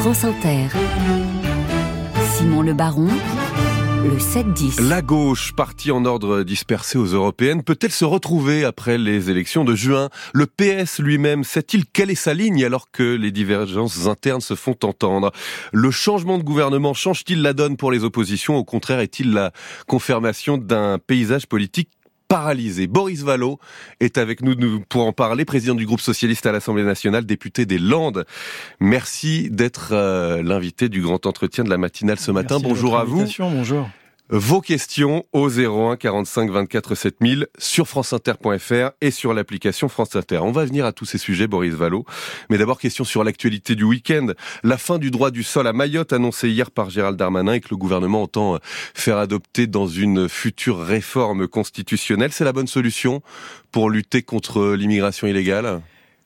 France Inter. Simon Le Baron, le 7-10. La gauche, partie en ordre dispersé aux européennes, peut-elle se retrouver après les élections de juin ? Le PS lui-même sait-il quelle est sa ligne alors que les divergences internes se font entendre ? Le changement de gouvernement change-t-il la donne pour les oppositions ? Au contraire, est-il la confirmation d'un paysage politique paralysé ? Boris Vallaud est avec nous pour en parler, président du groupe socialiste à l'Assemblée nationale, député des Landes. Merci d'être l'invité du grand entretien de la matinale ce matin. Merci bonjour à vous. Bonjour. Vos questions au 01 45 24 7000 sur franceinter.fr et sur l'application France Inter. On va venir à tous ces sujets, Boris Vallaud. Mais d'abord, question sur l'actualité du week-end. La fin du droit du sol à Mayotte, annoncée hier par Gérald Darmanin et que le gouvernement entend faire adopter dans une future réforme constitutionnelle. C'est la bonne solution pour lutter contre l'immigration illégale ?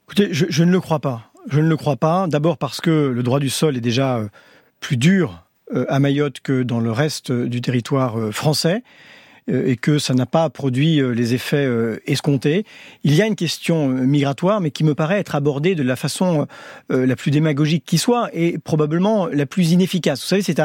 Écoutez, je ne le crois pas. Je ne le crois pas. D'abord parce que le droit du sol est déjà plus dur à Mayotte que dans le reste du territoire français et que ça n'a pas produit les effets escomptés. Il y a une question migratoire, mais qui me paraît être abordée de la façon la plus démagogique qui soit et probablement la plus inefficace. Vous savez, c'est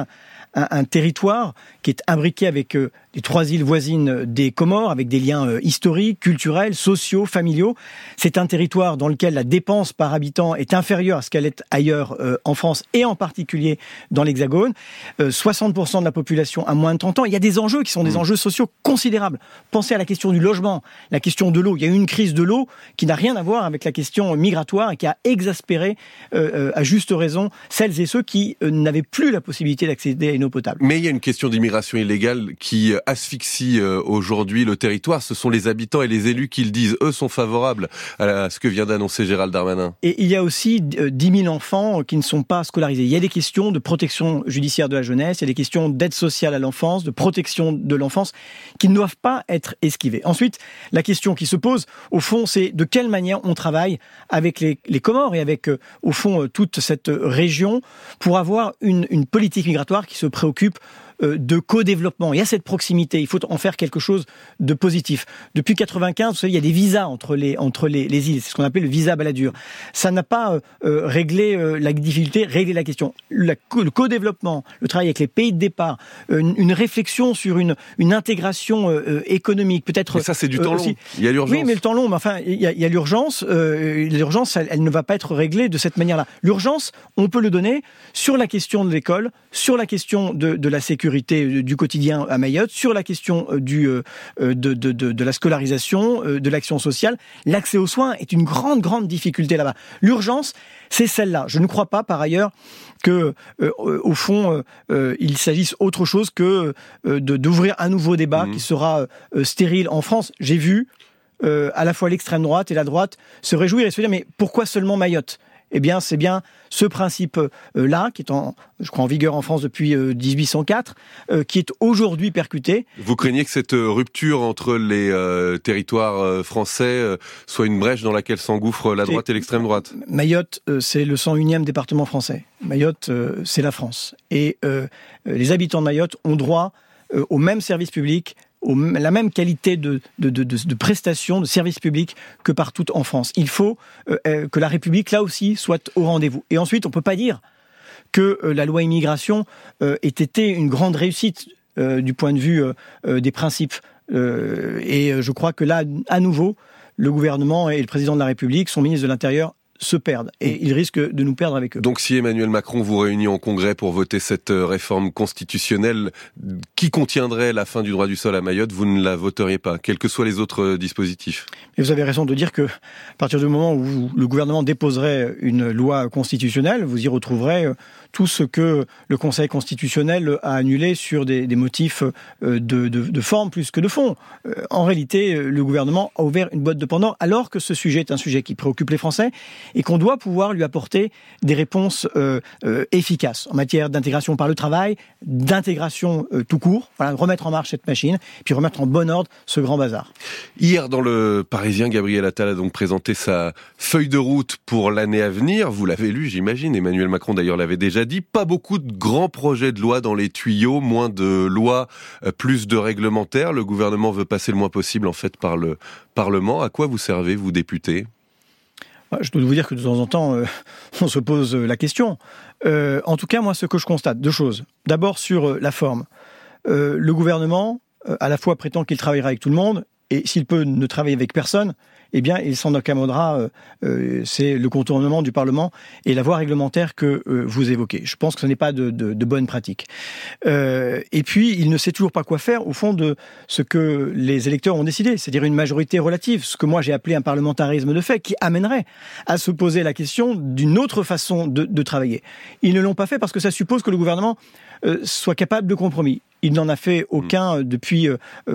un territoire qui est imbriqué avec les trois îles voisines des Comores, avec des liens historiques, culturels, sociaux, familiaux. C'est un territoire dans lequel la dépense par habitant est inférieure à ce qu'elle est ailleurs en France et en particulier dans l'Hexagone. 60% de la population a moins de 30 ans. Il y a des enjeux qui sont des enjeux sociaux considérables. Pensez à la question du logement, la question de l'eau. Il y a eu une crise de l'eau qui n'a rien à voir avec la question migratoire et qui a exaspéré à juste raison celles et ceux qui n'avaient plus la possibilité d'accéder à une eau potable. Mais il y a une question d'immigration illégale qui asphyxie aujourd'hui le territoire. Ce sont les habitants et les élus qui le disent. Eux sont favorables à ce que vient d'annoncer Gérald Darmanin. Et il y a aussi 10 000 enfants qui ne sont pas scolarisés. Il y a des questions de protection judiciaire de la jeunesse, il y a des questions d'aide sociale à l'enfance, de protection de l'enfance, qui ne doivent pas être esquivées. Ensuite, la question qui se pose, au fond, c'est de quelle manière on travaille avec les Comores et avec, au fond, toute cette région pour avoir une politique migratoire qui se préoccupe de co-développement. Il y a cette proximité, il faut en faire quelque chose de positif. Depuis 1995, vous savez, il y a des visas entre les îles, c'est ce qu'on appelle le visa baladure. Ça n'a pas réglé la difficulté, réglé la question. Le co-développement, le travail avec les pays de départ, une réflexion sur une intégration économique, peut-être... Mais ça, c'est du temps long, il y a l'urgence. Oui, mais le temps long, mais enfin, il y a l'urgence. L'urgence, elle ne va pas être réglée de cette manière-là. L'urgence, on peut le donner sur la question de l'école, sur la question de la sécurité, du quotidien à Mayotte, sur la question de la scolarisation, de l'action sociale. L'accès aux soins est une grande difficulté là-bas. L'urgence, c'est celle-là. Je ne crois pas, par ailleurs, que, au fond, il s'agisse autre chose que d'ouvrir un nouveau débat qui sera stérile en France. J'ai vu à la fois l'extrême droite et la droite se réjouir et se dire « mais pourquoi seulement Mayotte ?» Eh bien, c'est bien ce principe-là, qui est, je crois, en vigueur en France depuis 1804, qui est aujourd'hui percuté. Vous craignez que cette rupture entre les territoires français soit une brèche dans laquelle s'engouffrent la droite et l'extrême droite ? Mayotte, c'est le 101e département français. Mayotte, c'est la France. Et les habitants de Mayotte ont droit aux mêmes services publics, la même qualité de prestations, de services publics que partout en France. Il faut que la République, là aussi, soit au rendez-vous. Et ensuite, on ne peut pas dire que la loi immigration ait été une grande réussite du point de vue des principes. Et je crois que là, à nouveau, le gouvernement et le président de la République, son ministre de l'Intérieur, se perdent. Et ils risquent de nous perdre avec eux. Donc si Emmanuel Macron vous réunit en congrès pour voter cette réforme constitutionnelle qui contiendrait la fin du droit du sol à Mayotte, vous ne la voteriez pas, quels que soient les autres dispositifs. Et vous avez raison de dire que, à partir du moment où le gouvernement déposerait une loi constitutionnelle, vous y retrouverez tout ce que le Conseil constitutionnel a annulé sur des motifs de forme plus que de fond. En réalité, le gouvernement a ouvert une boîte de Pandore, alors que ce sujet est un sujet qui préoccupe les Français et qu'on doit pouvoir lui apporter des réponses efficaces en matière d'intégration par le travail, d'intégration tout court. Voilà, remettre en marche cette machine, puis remettre en bon ordre ce grand bazar. Hier, dans le Parisien, Gabriel Attal a donc présenté sa feuille de route pour l'année à venir. Vous l'avez lu, j'imagine. Emmanuel Macron, d'ailleurs, l'avait déjà dit. Pas beaucoup de grands projets de loi dans les tuyaux, moins de lois, plus de réglementaires. Le gouvernement veut passer le moins possible, en fait, par le Parlement. À quoi vous servez, vous, députés ? Je dois vous dire que de temps en temps, on se pose la question. En tout cas, moi, ce que je constate, deux choses. D'abord, sur la forme. Le gouvernement, à la fois, prétend qu'il travaillera avec tout le monde, et s'il peut ne travailler avec personne, eh bien, il s'en accommodera. C'est le contournement du Parlement et la voie réglementaire que vous évoquez. Je pense que ce n'est pas de bonne pratique. Et puis, il ne sait toujours pas quoi faire, au fond, de ce que les électeurs ont décidé, c'est-à-dire une majorité relative, ce que moi j'ai appelé un parlementarisme de fait, qui amènerait à se poser la question d'une autre façon de travailler. Ils ne l'ont pas fait parce que ça suppose que le gouvernement soit capable de compromis. Il n'en a fait aucun depuis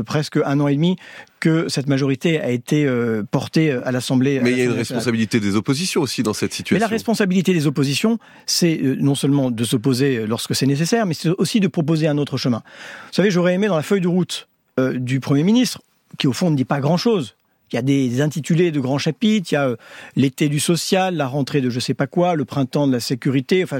presque un an et demi que cette majorité a été portée à l'Assemblée nationale. Mais il y a une responsabilité des oppositions aussi dans cette situation. Mais la responsabilité des oppositions, c'est non seulement de s'opposer lorsque c'est nécessaire, mais c'est aussi de proposer un autre chemin. Vous savez, j'aurais aimé dans la feuille de route du Premier ministre, qui au fond ne dit pas grand-chose. Il y a des intitulés de grands chapitres, il y a l'été du social, la rentrée de je sais pas quoi, le printemps de la sécurité, enfin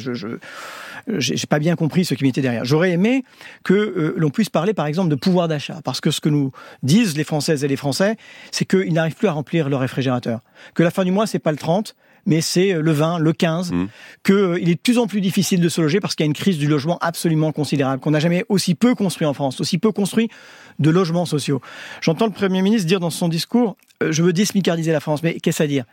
j'ai pas bien compris ce qui m'était derrière. J'aurais aimé que l'on puisse parler par exemple de pouvoir d'achat, parce que ce que nous disent les Françaises et les Français, c'est qu'ils n'arrivent plus à remplir leur réfrigérateur. Que la fin du mois, c'est pas le 30, mais c'est le 20, le 15, qu'il est de plus en plus difficile de se loger parce qu'il y a une crise du logement absolument considérable, qu'on n'a jamais aussi peu construit en France, aussi peu construit de logements sociaux. J'entends le Premier ministre dire dans son discours « je veux désmicardiser la France », mais qu'est-ce à dire ?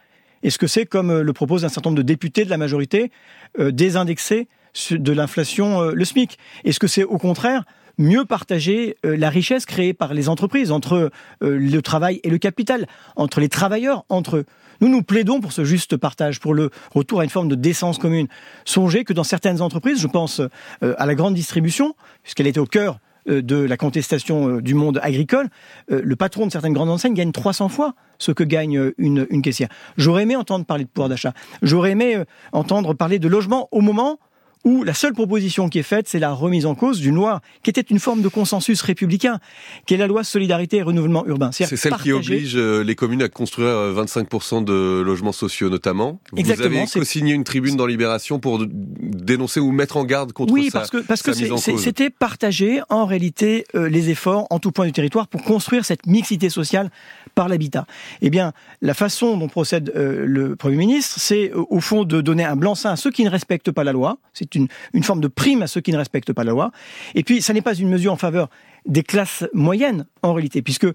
Est-ce que c'est, comme le proposent un certain nombre de députés de la majorité, désindexer de l'inflation le SMIC ? Est-ce que c'est au contraire mieux partager la richesse créée par les entreprises, entre le travail et le capital, entre les travailleurs, entre eux. Nous plaidons pour ce juste partage, pour le retour à une forme de décence commune. Songez que dans certaines entreprises, je pense à la grande distribution, puisqu'elle était au cœur de la contestation du monde agricole, le patron de certaines grandes enseignes gagne 300 fois ce que gagne une caissière. J'aurais aimé entendre parler de pouvoir d'achat. J'aurais aimé entendre parler de logement au moment où la seule proposition qui est faite, c'est la remise en cause d'une loi qui était une forme de consensus républicain, qui est la loi Solidarité et Renouvellement Urbain. C'est celle qui oblige les communes à construire 25% de logements sociaux, notamment. Exactement. Vous avez co-signé une tribune dans Libération pour dénoncer ou mettre en garde contre ça. Oui, parce que c'était partager, en réalité, les efforts en tout point du territoire pour construire cette mixité sociale par l'habitat. Eh bien, la façon dont procède le Premier ministre, c'est au fond de donner un blanc-seing à ceux qui ne respectent pas la loi. C'est une forme de prime à ceux qui ne respectent pas la loi. Et puis, ça n'est pas une mesure en faveur des classes moyennes, en réalité, puisque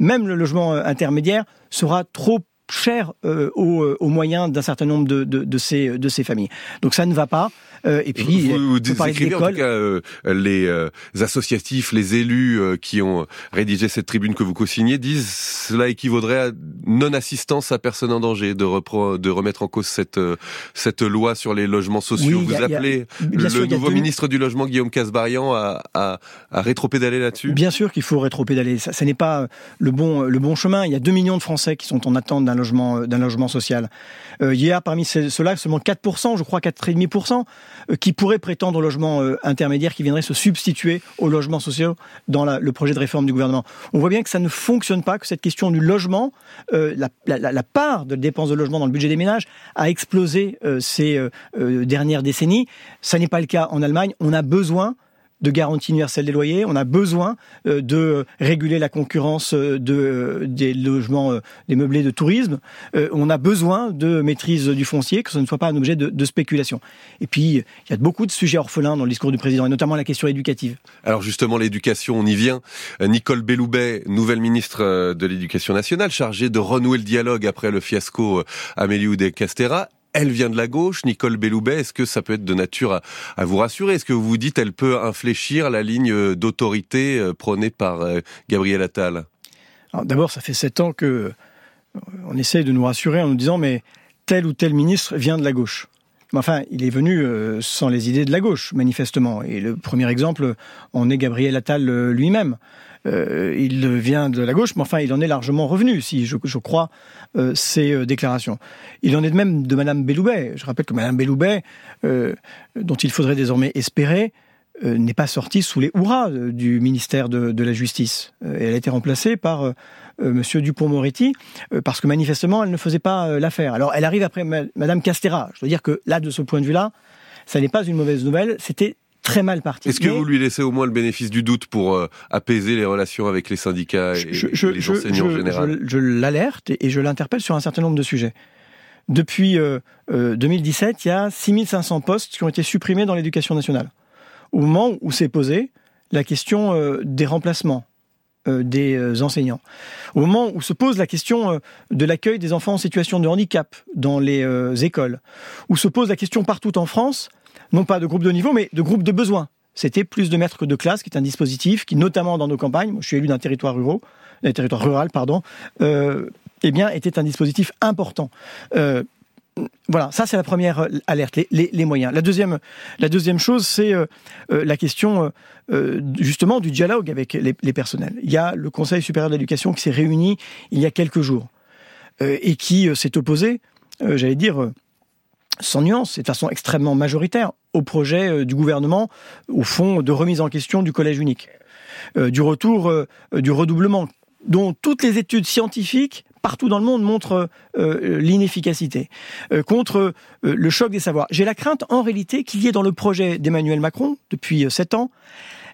même le logement intermédiaire sera trop cher aux moyens d'un certain nombre de ces familles. Donc ça ne va pas. Et puis, vous parlez de l'école. En tout cas, les associatifs, les élus qui ont rédigé cette tribune que vous co-signez disent cela équivaudrait à non-assistance à personne en danger de remettre en cause cette loi sur les logements sociaux. Oui, vous appelez le nouveau ministre du Logement, Guillaume Kasbarian, à rétropédaler là-dessus. Bien sûr qu'il faut rétropédaler. Ça n'est pas le bon chemin. Il y a 2 millions de Français qui sont en attente d'un logement social. Il y a parmi ceux-là seulement 4%, je crois 4,5%, qui pourraient prétendre au logement intermédiaire, qui viendraient se substituer aux logements sociaux dans le projet de réforme du gouvernement. On voit bien que ça ne fonctionne pas, que cette question du logement, la part de dépenses de logement dans le budget des ménages a explosé ces dernières décennies. Ça n'est pas le cas en Allemagne. On a besoin de garantie universelle des loyers, on a besoin de réguler la concurrence des logements, des meublés de tourisme, on a besoin de maîtrise du foncier, que ce ne soit pas un objet de spéculation. Et puis, il y a beaucoup de sujets orphelins dans le discours du président, et notamment la question éducative. Alors justement, l'éducation, on y vient. Nicole Belloubet, nouvelle ministre de l'Éducation nationale, chargée de renouer le dialogue après le fiasco Amélie Oudéa-Castéra. Elle vient de la gauche, Nicole Belloubet, est-ce que ça peut être de nature à vous rassurer ? Est-ce que vous vous dites qu'elle peut infléchir la ligne d'autorité prônée par Gabriel Attal ? Alors, d'abord, ça fait 7 ans qu'on essaye de nous rassurer en nous disant « mais tel ou tel ministre vient de la gauche ». Enfin, il est venu sans les idées de la gauche, manifestement. Et le premier exemple en est Gabriel Attal lui-même. Il vient de la gauche, mais enfin, il en est largement revenu, si je crois ses déclarations. Il en est de même de Madame Belloubet. Je rappelle que Madame Belloubet, dont il faudrait désormais espérer, n'est pas sortie sous les hurrahs du ministère de la Justice. Elle a été remplacée par Monsieur Dupond-Moretti, parce que manifestement, elle ne faisait pas l'affaire. Alors, elle arrive après Madame Castéra. Je dois dire que là, de ce point de vue-là, ça n'est pas une mauvaise nouvelle, c'était très mal parti. Est-ce que vous lui laissez au moins le bénéfice du doute pour apaiser les relations avec les syndicats et les enseignants en général ? Je l'alerte et je l'interpelle sur un certain nombre de sujets. Depuis 2017, il y a 6500 postes qui ont été supprimés dans l'éducation nationale. Au moment où s'est posée la question des remplacements des enseignants, au moment où se pose la question de l'accueil des enfants en situation de handicap dans les écoles, où se pose la question partout en France, non pas de groupes de niveau, mais de groupes de besoins. C'était plus de maîtres de classe, qui est un dispositif qui, notamment dans nos campagnes, moi je suis élu d'un territoire rural, eh bien, était un dispositif important. Voilà, ça c'est la première alerte, les moyens. La deuxième chose, c'est la question justement du dialogue avec les personnels. Il y a le Conseil supérieur de l'éducation qui s'est réuni il y a quelques jours et qui s'est opposé, sans nuance et de façon extrêmement majoritaire, au projet du gouvernement, au fond, de remise en question du collège unique, du retour du redoublement, dont toutes les études scientifiques partout dans le monde montrent l'inefficacité, contre le choc des savoirs. J'ai la crainte, en réalité, qu'il y ait dans le projet d'Emmanuel Macron, depuis 7 ans,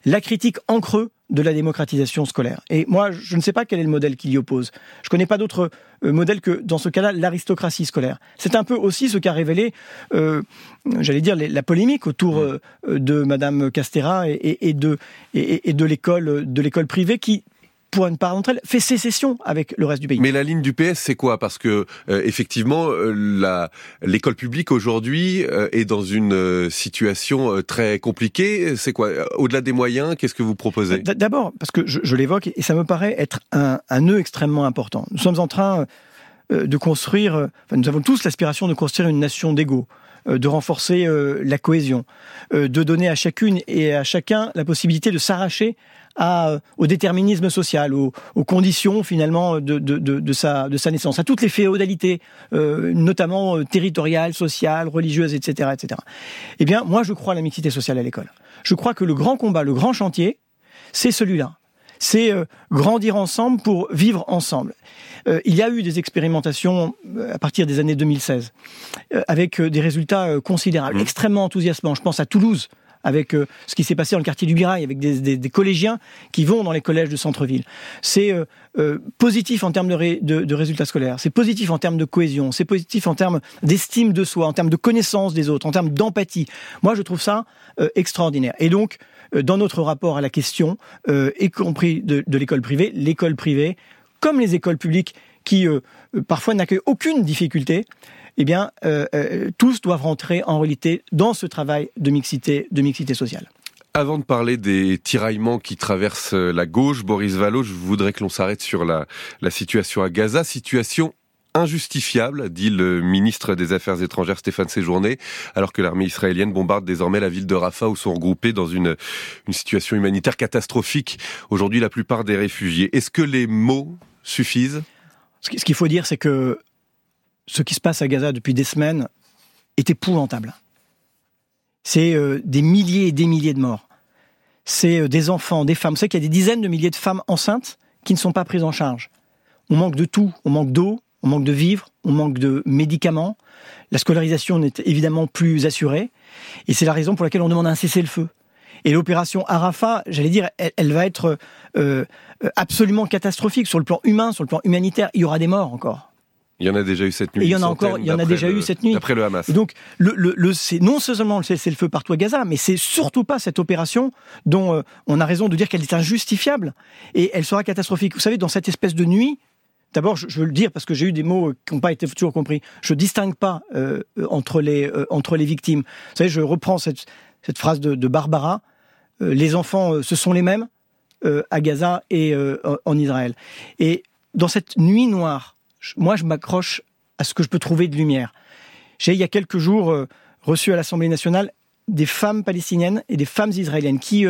la critique en creux de la démocratisation scolaire. Et moi, je ne sais pas quel est le modèle qui l'y oppose. Je ne connais pas d'autre modèle que, dans ce cas-là, l'aristocratie scolaire. C'est un peu aussi ce qu'a révélé, la polémique autour de Madame Castéra et de l'école privée qui, pour une part d'entre elles, fait sécession avec le reste du pays. Mais la ligne du PS, c'est quoi ? Parce que, l'école publique, aujourd'hui, est dans une situation très compliquée. C'est quoi ? Au-delà des moyens, qu'est-ce que vous proposez ? D'abord, parce que je l'évoque, et ça me paraît être un nœud extrêmement important. Nous sommes en train de construire... nous avons tous l'aspiration de construire une nation d'égaux, de renforcer la cohésion, de donner à chacune et à chacun la possibilité de s'arracher au déterminisme social, aux conditions finalement de sa naissance, à toutes les féodalités, notamment territoriales, sociales, religieuses, etc., etc. Eh bien, moi, je crois à la mixité sociale à l'école. Je crois que le grand combat, le grand chantier, c'est celui-là. C'est grandir ensemble pour vivre ensemble. Il y a eu des expérimentations à partir des années 2016, avec des résultats considérables, extrêmement enthousiasmants. Je pense à Toulouse, avec ce qui s'est passé dans le quartier du Girail, avec des collégiens qui vont dans les collèges de centre-ville. C'est positif en termes de résultats scolaires, c'est positif en termes de cohésion, c'est positif en termes d'estime de soi, en termes de connaissance des autres, en termes d'empathie. Moi, je trouve ça extraordinaire. Et donc, dans notre rapport à la question, y compris de l'école privée, comme les écoles publiques qui parfois n'accueillent aucune difficulté, eh bien, tous doivent rentrer en réalité dans ce travail de mixité sociale. Avant de parler des tiraillements qui traversent la gauche, Boris Vallaud, je voudrais que l'on s'arrête sur la situation à Gaza, situation injustifiable, dit le ministre des Affaires étrangères Stéphane Séjourné, alors que l'armée israélienne bombarde désormais la ville de Rafah où sont regroupés dans une situation humanitaire catastrophique aujourd'hui la plupart des réfugiés. Est-ce que les mots suffisent ? Ce qu'il faut dire, c'est que ce qui se passe à Gaza depuis des semaines est épouvantable. C'est des milliers et des milliers de morts. C'est des enfants, des femmes. Vous savez qu'il y a des dizaines de milliers de femmes enceintes qui ne sont pas prises en charge. On manque de tout. On manque d'eau, on manque de vivres, on manque de médicaments. La scolarisation n'est évidemment plus assurée. Et c'est la raison pour laquelle on demande un cessez-le-feu. Et l'opération Rafah, elle va être absolument catastrophique sur le plan humain, sur le plan humanitaire. Il y aura des morts encore. Il y en a déjà eu cette nuit. D'après le Hamas. Et donc, c'est non seulement le cessez-le-feu partout à Gaza, mais c'est surtout pas cette opération dont on a raison de dire qu'elle est injustifiable et elle sera catastrophique. Vous savez, dans cette espèce de nuit, d'abord, je veux le dire parce que j'ai eu des mots qui n'ont pas été toujours compris. Je distingue pas entre les victimes. Vous savez, je reprends cette phrase de Barbara. Les enfants, ce sont les mêmes à Gaza et en Israël. Et dans cette nuit noire, moi, je m'accroche à ce que je peux trouver de lumière. J'ai, il y a quelques jours, reçu à l'Assemblée nationale des femmes palestiniennes et des femmes israéliennes qui,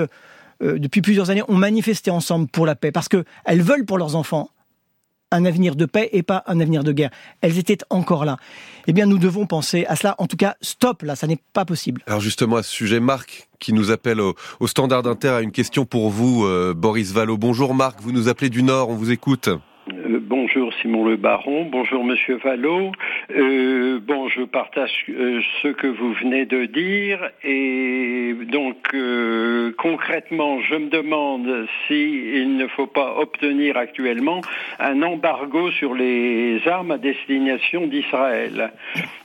depuis plusieurs années, ont manifesté ensemble pour la paix, parce qu'elles veulent pour leurs enfants un avenir de paix et pas un avenir de guerre. Elles étaient encore là. Eh bien, nous devons penser à cela. En tout cas, stop là, ça n'est pas possible. Alors justement, à ce sujet, Marc, qui nous appelle au Standard Inter, a une question pour vous, Boris Vallaud. Bonjour Marc, vous nous appelez du Nord, on vous écoute. Bonjour. Bonjour Simon Le Baron, bonjour Monsieur Vallaud. Je partage ce que vous venez de dire et donc concrètement, je me demande s'il ne faut pas obtenir actuellement un embargo sur les armes à destination d'Israël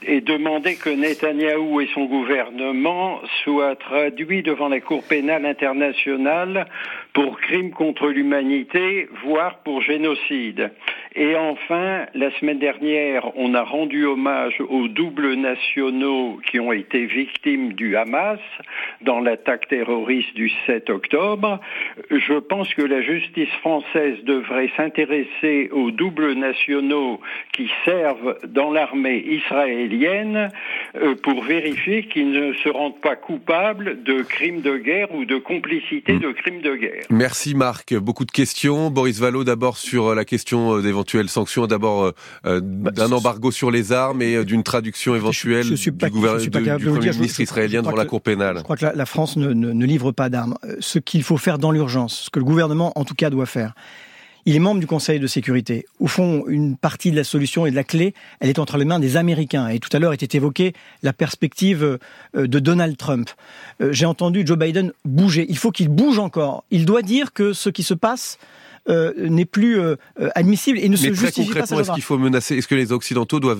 et demander que Netanyahou et son gouvernement soient traduits devant la Cour pénale internationale pour crimes contre l'humanité, voire pour génocide. Et enfin, la semaine dernière, on a rendu hommage aux doubles nationaux qui ont été victimes du Hamas dans l'attaque terroriste du 7 octobre. Je pense que la justice française devrait s'intéresser aux doubles nationaux qui servent dans l'armée israélienne pour vérifier qu'ils ne se rendent pas coupables de crimes de guerre ou de complicité de crimes de guerre. Merci Marc. Beaucoup de questions. Boris Vallaud, d'abord sur la question d'éventuelles sanctions, d'abord d'un embargo sur les armes et d'une traduction éventuelle du Premier ministre israélien devant la Cour pénale. Je crois que la France ne livre pas d'armes. Ce qu'il faut faire dans l'urgence, ce que le gouvernement en tout cas doit faire, il est membre du Conseil de sécurité. Au fond, une partie de la solution et de la clé, elle est entre les mains des Américains. Et tout à l'heure était évoquée la perspective de Donald Trump. J'ai entendu Joe Biden bouger. Il faut qu'il bouge encore. Il doit dire que ce qui se passe n'est plus admissible et ne se justifie pas. Mais très concrètement, est-ce que les Occidentaux doivent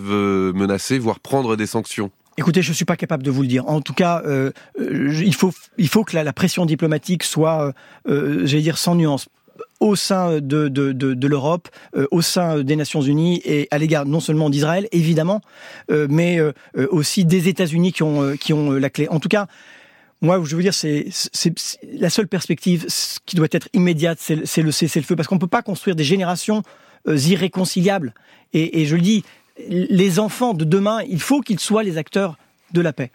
menacer, voire prendre des sanctions ? Écoutez, je suis pas capable de vous le dire. En tout cas, il faut que la pression diplomatique soit, sans nuance. Au sein de l'Europe, au sein des Nations Unies et à l'égard non seulement d'Israël, évidemment, mais aussi des États-Unis qui ont la clé. En tout cas, moi, je veux dire, c'est la seule perspective qui doit être immédiate, c'est le cessez-le-feu, parce qu'on peut pas construire des générations irréconciliables. Et je le dis, les enfants de demain, il faut qu'ils soient les acteurs de la paix.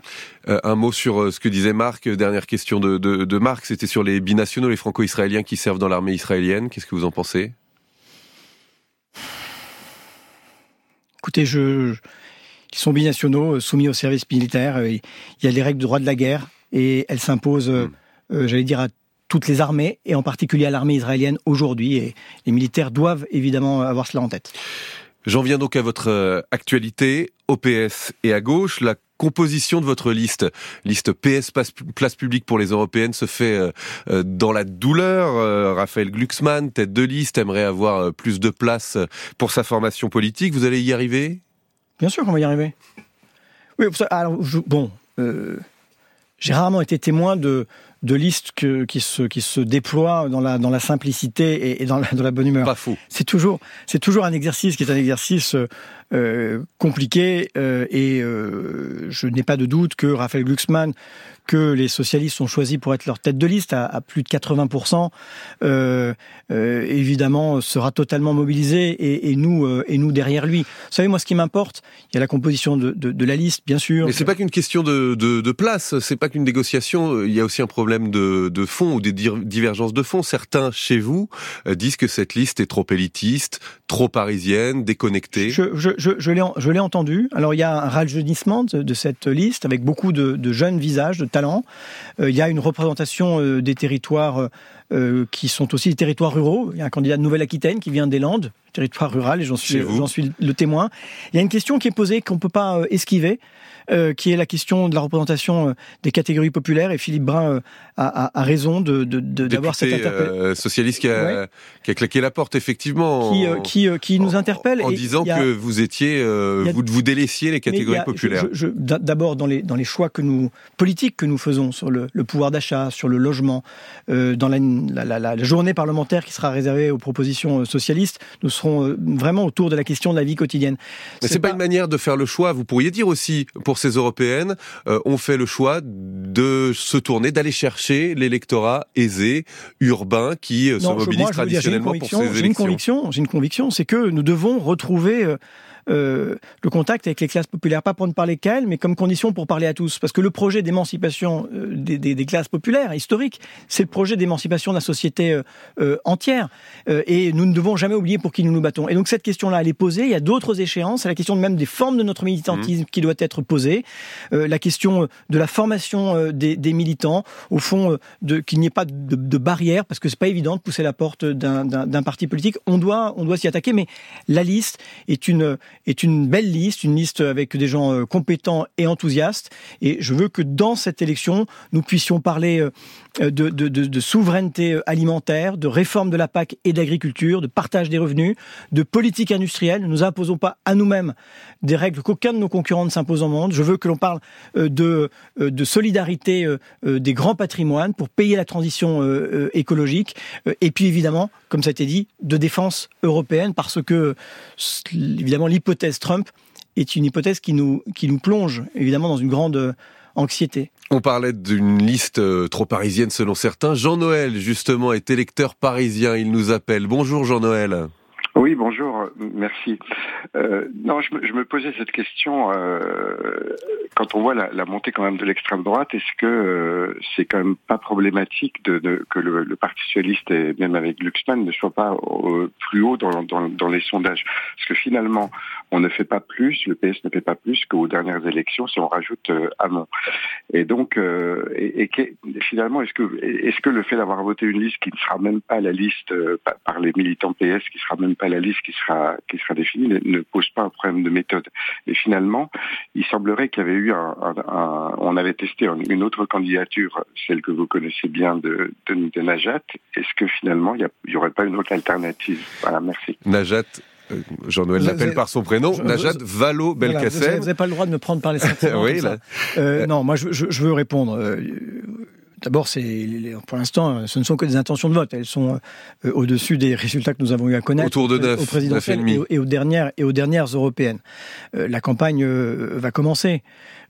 Un mot sur ce que disait Marc, dernière question de Marc, c'était sur les binationaux, les franco-israéliens qui servent dans l'armée israélienne, qu'est-ce que vous en pensez ? Écoutez, ils sont binationaux, soumis au service militaire, il y a les règles du droit de la guerre, et elles s'imposent, à toutes les armées, et en particulier à l'armée israélienne aujourd'hui, et les militaires doivent évidemment avoir cela en tête. J'en viens donc à votre actualité, au PS et à gauche, la composition de votre liste PS Place publique pour les européennes se fait dans la douleur. Raphaël Glucksmann, tête de liste, aimerait avoir plus de place pour sa formation politique. Vous allez y arriver ? Bien sûr qu'on va y arriver. Oui, alors j'ai rarement été témoin de listes qui se déploient dans la simplicité et dans la bonne humeur. Pas fou. C'est toujours un exercice qui est un exercice compliqué et je n'ai pas de doute que Raphaël Glucksmann, que les socialistes ont choisi pour être leur tête de liste à plus de 80%, évidemment sera totalement mobilisé et nous derrière lui. Vous savez, moi ce qui m'importe, il y a la composition de la liste, bien sûr. Mais c'est pas qu'une question de place, c'est pas qu'une négociation, il y a aussi un problème de fond ou des divergences de fond. Certains chez vous disent que cette liste est trop élitiste, trop parisienne, déconnectée. Je l'ai entendu. Alors, il y a un rajeunissement de cette liste avec beaucoup de jeunes visages, de talents. Il y a une représentation des territoires qui sont aussi des territoires ruraux. Il y a un candidat de Nouvelle-Aquitaine qui vient des Landes, territoire rural, et j'en suis le témoin. Il y a une question qui est posée, qu'on ne peut pas esquiver, qui est la question de la représentation des catégories populaires, et Philippe Brun a raison d'avoir cette interpellation. Socialiste qui a claqué la porte, effectivement. Qui nous interpelle. En disant que vous étiez, vous délaissiez les catégories populaires. D'abord, dans les choix politiques que nous faisons sur le pouvoir d'achat, sur le logement, dans la journée parlementaire qui sera réservée aux propositions socialistes, nous serons vraiment autour de la question de la vie quotidienne. Mais c'est pas une manière de faire le choix. Vous pourriez dire aussi, pour ces européennes, on fait le choix de se tourner, d'aller chercher l'électorat aisé, urbain, qui se mobilise traditionnellement pour ces élections. J'ai une conviction, c'est que nous devons retrouver le contact avec les classes populaires, pas pour ne parler qu'à elles, mais comme condition pour parler à tous. Parce que le projet d'émancipation des classes populaires, historique, c'est le projet d'émancipation de la société entière. Et nous ne devons jamais oublier pour qui nous nous battons. Et donc cette question-là, elle est posée, il y a d'autres échéances, c'est la question même des formes de notre militantisme qui doit être posée, la question de la formation des militants, au fond, qu'il n'y ait pas de barrière, parce que c'est pas évident de pousser la porte d'un parti politique. On doit s'y attaquer, mais la liste est une belle liste, une liste avec des gens compétents et enthousiastes, et je veux que dans cette élection, nous puissions parler de souveraineté alimentaire, de réforme de la PAC et de l'agriculture, de partage des revenus, de politique industrielle. Nous ne nous imposons pas à nous-mêmes des règles qu'aucun de nos concurrents ne s'impose au monde. Je veux que l'on parle de solidarité des grands patrimoines pour payer la transition écologique, et puis évidemment, comme ça a été dit, de défense européenne, parce que évidemment l'hypothèse Trump est une hypothèse qui nous plonge évidemment dans une grande anxiété. On parlait d'une liste trop parisienne selon certains. Jean-Noël, justement, est électeur parisien. Il nous appelle. Bonjour Jean-Noël. Oui, bonjour, merci. Non, je me posais cette question quand on voit la montée quand même de l'extrême droite. Est-ce que c'est quand même pas problématique que le Parti socialiste et même avec Glucksmann ne soit pas plus haut dans les sondages? Parce que finalement, on ne fait pas plus, le PS ne fait pas plus qu'aux dernières élections si on rajoute Hamon. Et donc, finalement, est-ce que le fait d'avoir voté une liste qui ne sera même pas la liste par les militants PS, qui sera même pas la liste qui sera définie, ne pose pas un problème de méthode. Et finalement, il semblerait qu'il y avait eu on avait testé une autre candidature, celle que vous connaissez bien de Najat. Est-ce que finalement, il n'y aurait pas une autre alternative? Voilà, merci. Najat, Jean-Noël l'appelle par son prénom, Najat Vallaud Belkacem. Voilà, vous n'avez pas le droit de me prendre par les sentiments. Oui, là. Non, moi je veux répondre. D'abord, pour l'instant, ce ne sont que des intentions de vote. Elles sont au-dessus des résultats que nous avons eu à connaître autour de 9, aux présidentielles et aux dernières européennes. La campagne va commencer.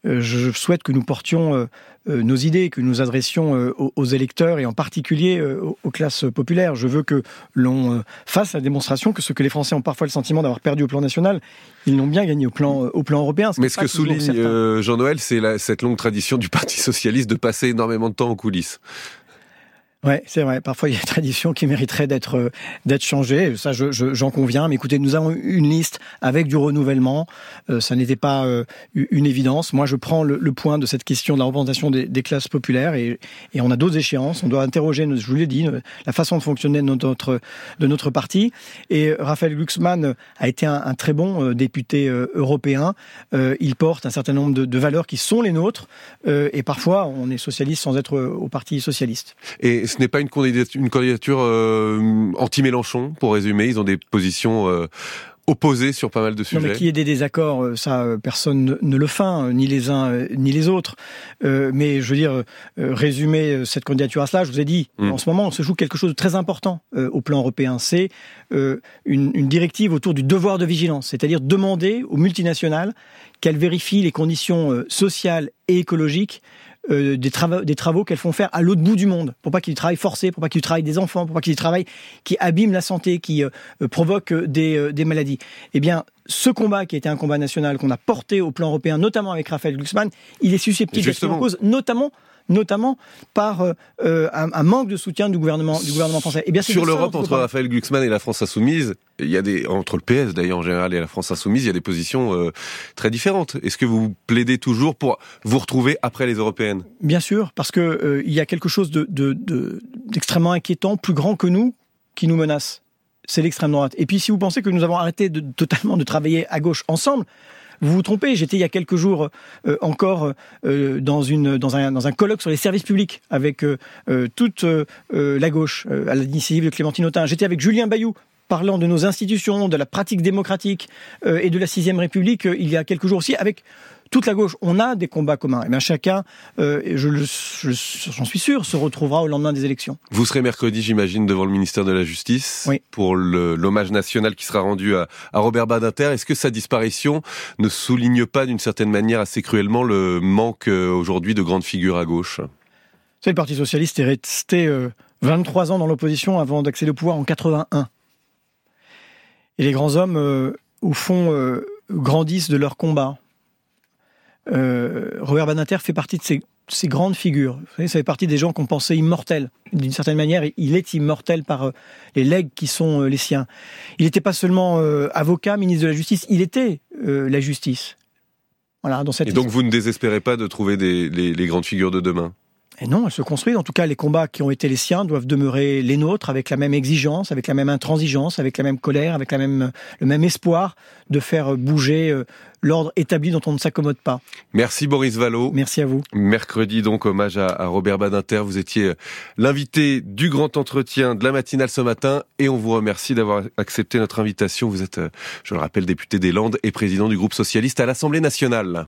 Je souhaite que nous portions nos idées, que nous adressions aux électeurs et en particulier aux classes populaires. Je veux que l'on fasse la démonstration que ce que les Français ont parfois le sentiment d'avoir perdu au plan national, ils l'ont bien gagné au plan européen. Mais ce que souligne Jean-Noël, c'est cette longue tradition du Parti socialiste de passer énormément de temps en coulisses. Ouais, c'est vrai. Parfois, il y a des traditions qui mériteraient d'être changées. Ça, j'en conviens. Mais écoutez, nous avons une liste avec du renouvellement. Ça n'était pas une évidence. Moi, je prends le point de cette question de la représentation des classes populaires et on a d'autres échéances. On doit interroger, je vous l'ai dit, la façon de fonctionner de notre parti. Et Raphaël Glucksmann a été un très bon député européen. Il porte un certain nombre de valeurs qui sont les nôtres. Et parfois, on est socialiste sans être au Parti socialiste. Et ce n'est pas une candidature anti-Mélenchon, pour résumer. Ils ont des positions opposés sur pas mal de sujets. Non, mais qu'il y ait des désaccords, ça, personne ne le feint, ni les uns ni les autres. Mais je veux dire, résumer cette candidature à cela, je vous ai dit, en ce moment, on se joue quelque chose de très important au plan européen. C'est une directive autour du devoir de vigilance, c'est-à-dire demander aux multinationales qu'elles vérifient les conditions sociales et écologiques des travaux qu'elles font faire à l'autre bout du monde, pour pas qu'il y ait du travail forcé, pour pas qu'il y ait du travail des enfants, pour pas qu'il y ait du travail qui abîme la santé, qui provoque des maladies. Eh bien, ce combat qui était un combat national qu'on a porté au plan européen, notamment avec Raphaël Glucksmann, il est susceptible d'être en cause, notamment par un manque de soutien du gouvernement français. Eh bien, sur l'Europe, entre Raphaël Glucksmann et la France Insoumise, il y a entre le PS d'ailleurs en général et la France Insoumise, il y a des positions très différentes. Est-ce que vous plaidez toujours pour vous retrouver après les européennes? Bien sûr, parce que il y a quelque chose d'extrêmement inquiétant, plus grand que nous, qui nous menace. C'est l'extrême droite. Et puis si vous pensez que nous avons arrêté totalement de travailler à gauche ensemble, vous vous trompez. J'étais il y a quelques jours encore dans un colloque sur les services publics avec toute la gauche à l'initiative de Clémentine Autain. J'étais avec Julien Bayou, parlant de nos institutions, de la pratique démocratique et de la 6e République il y a quelques jours aussi, avec toute la gauche. On a des combats communs. Et bien chacun, j'en suis sûr, se retrouvera au lendemain des élections. Vous serez mercredi, j'imagine, devant le ministère de la Justice, oui, pour l'hommage national qui sera rendu à Robert Badinter. Est-ce que sa disparition ne souligne pas d'une certaine manière assez cruellement le manque aujourd'hui de grandes figures à gauche? C'est le Parti socialiste est resté 23 ans dans l'opposition avant d'accéder au pouvoir en 81. Et les grands hommes, au fond, grandissent de leur combat. Robert Badinter fait partie de ces grandes figures. Vous savez, ça fait partie des gens qu'on pensait immortels. D'une certaine manière, il est immortel par les legs qui sont les siens. Il n'était pas seulement avocat, ministre de la Justice, il était la justice. Voilà, dans cette et donc vous ne désespérez pas de trouver les grandes figures de demain ? Et non, elles se construisent. En tout cas, les combats qui ont été les siens doivent demeurer les nôtres, avec la même exigence, avec la même intransigeance, avec la même colère, avec le même espoir de faire bouger l'ordre établi dont on ne s'accommode pas. Merci Boris Vallaud. Merci à vous. Mercredi, donc, hommage à Robert Badinter. Vous étiez l'invité du grand entretien de la matinale ce matin et on vous remercie d'avoir accepté notre invitation. Vous êtes, je le rappelle, député des Landes et président du groupe socialiste à l'Assemblée nationale.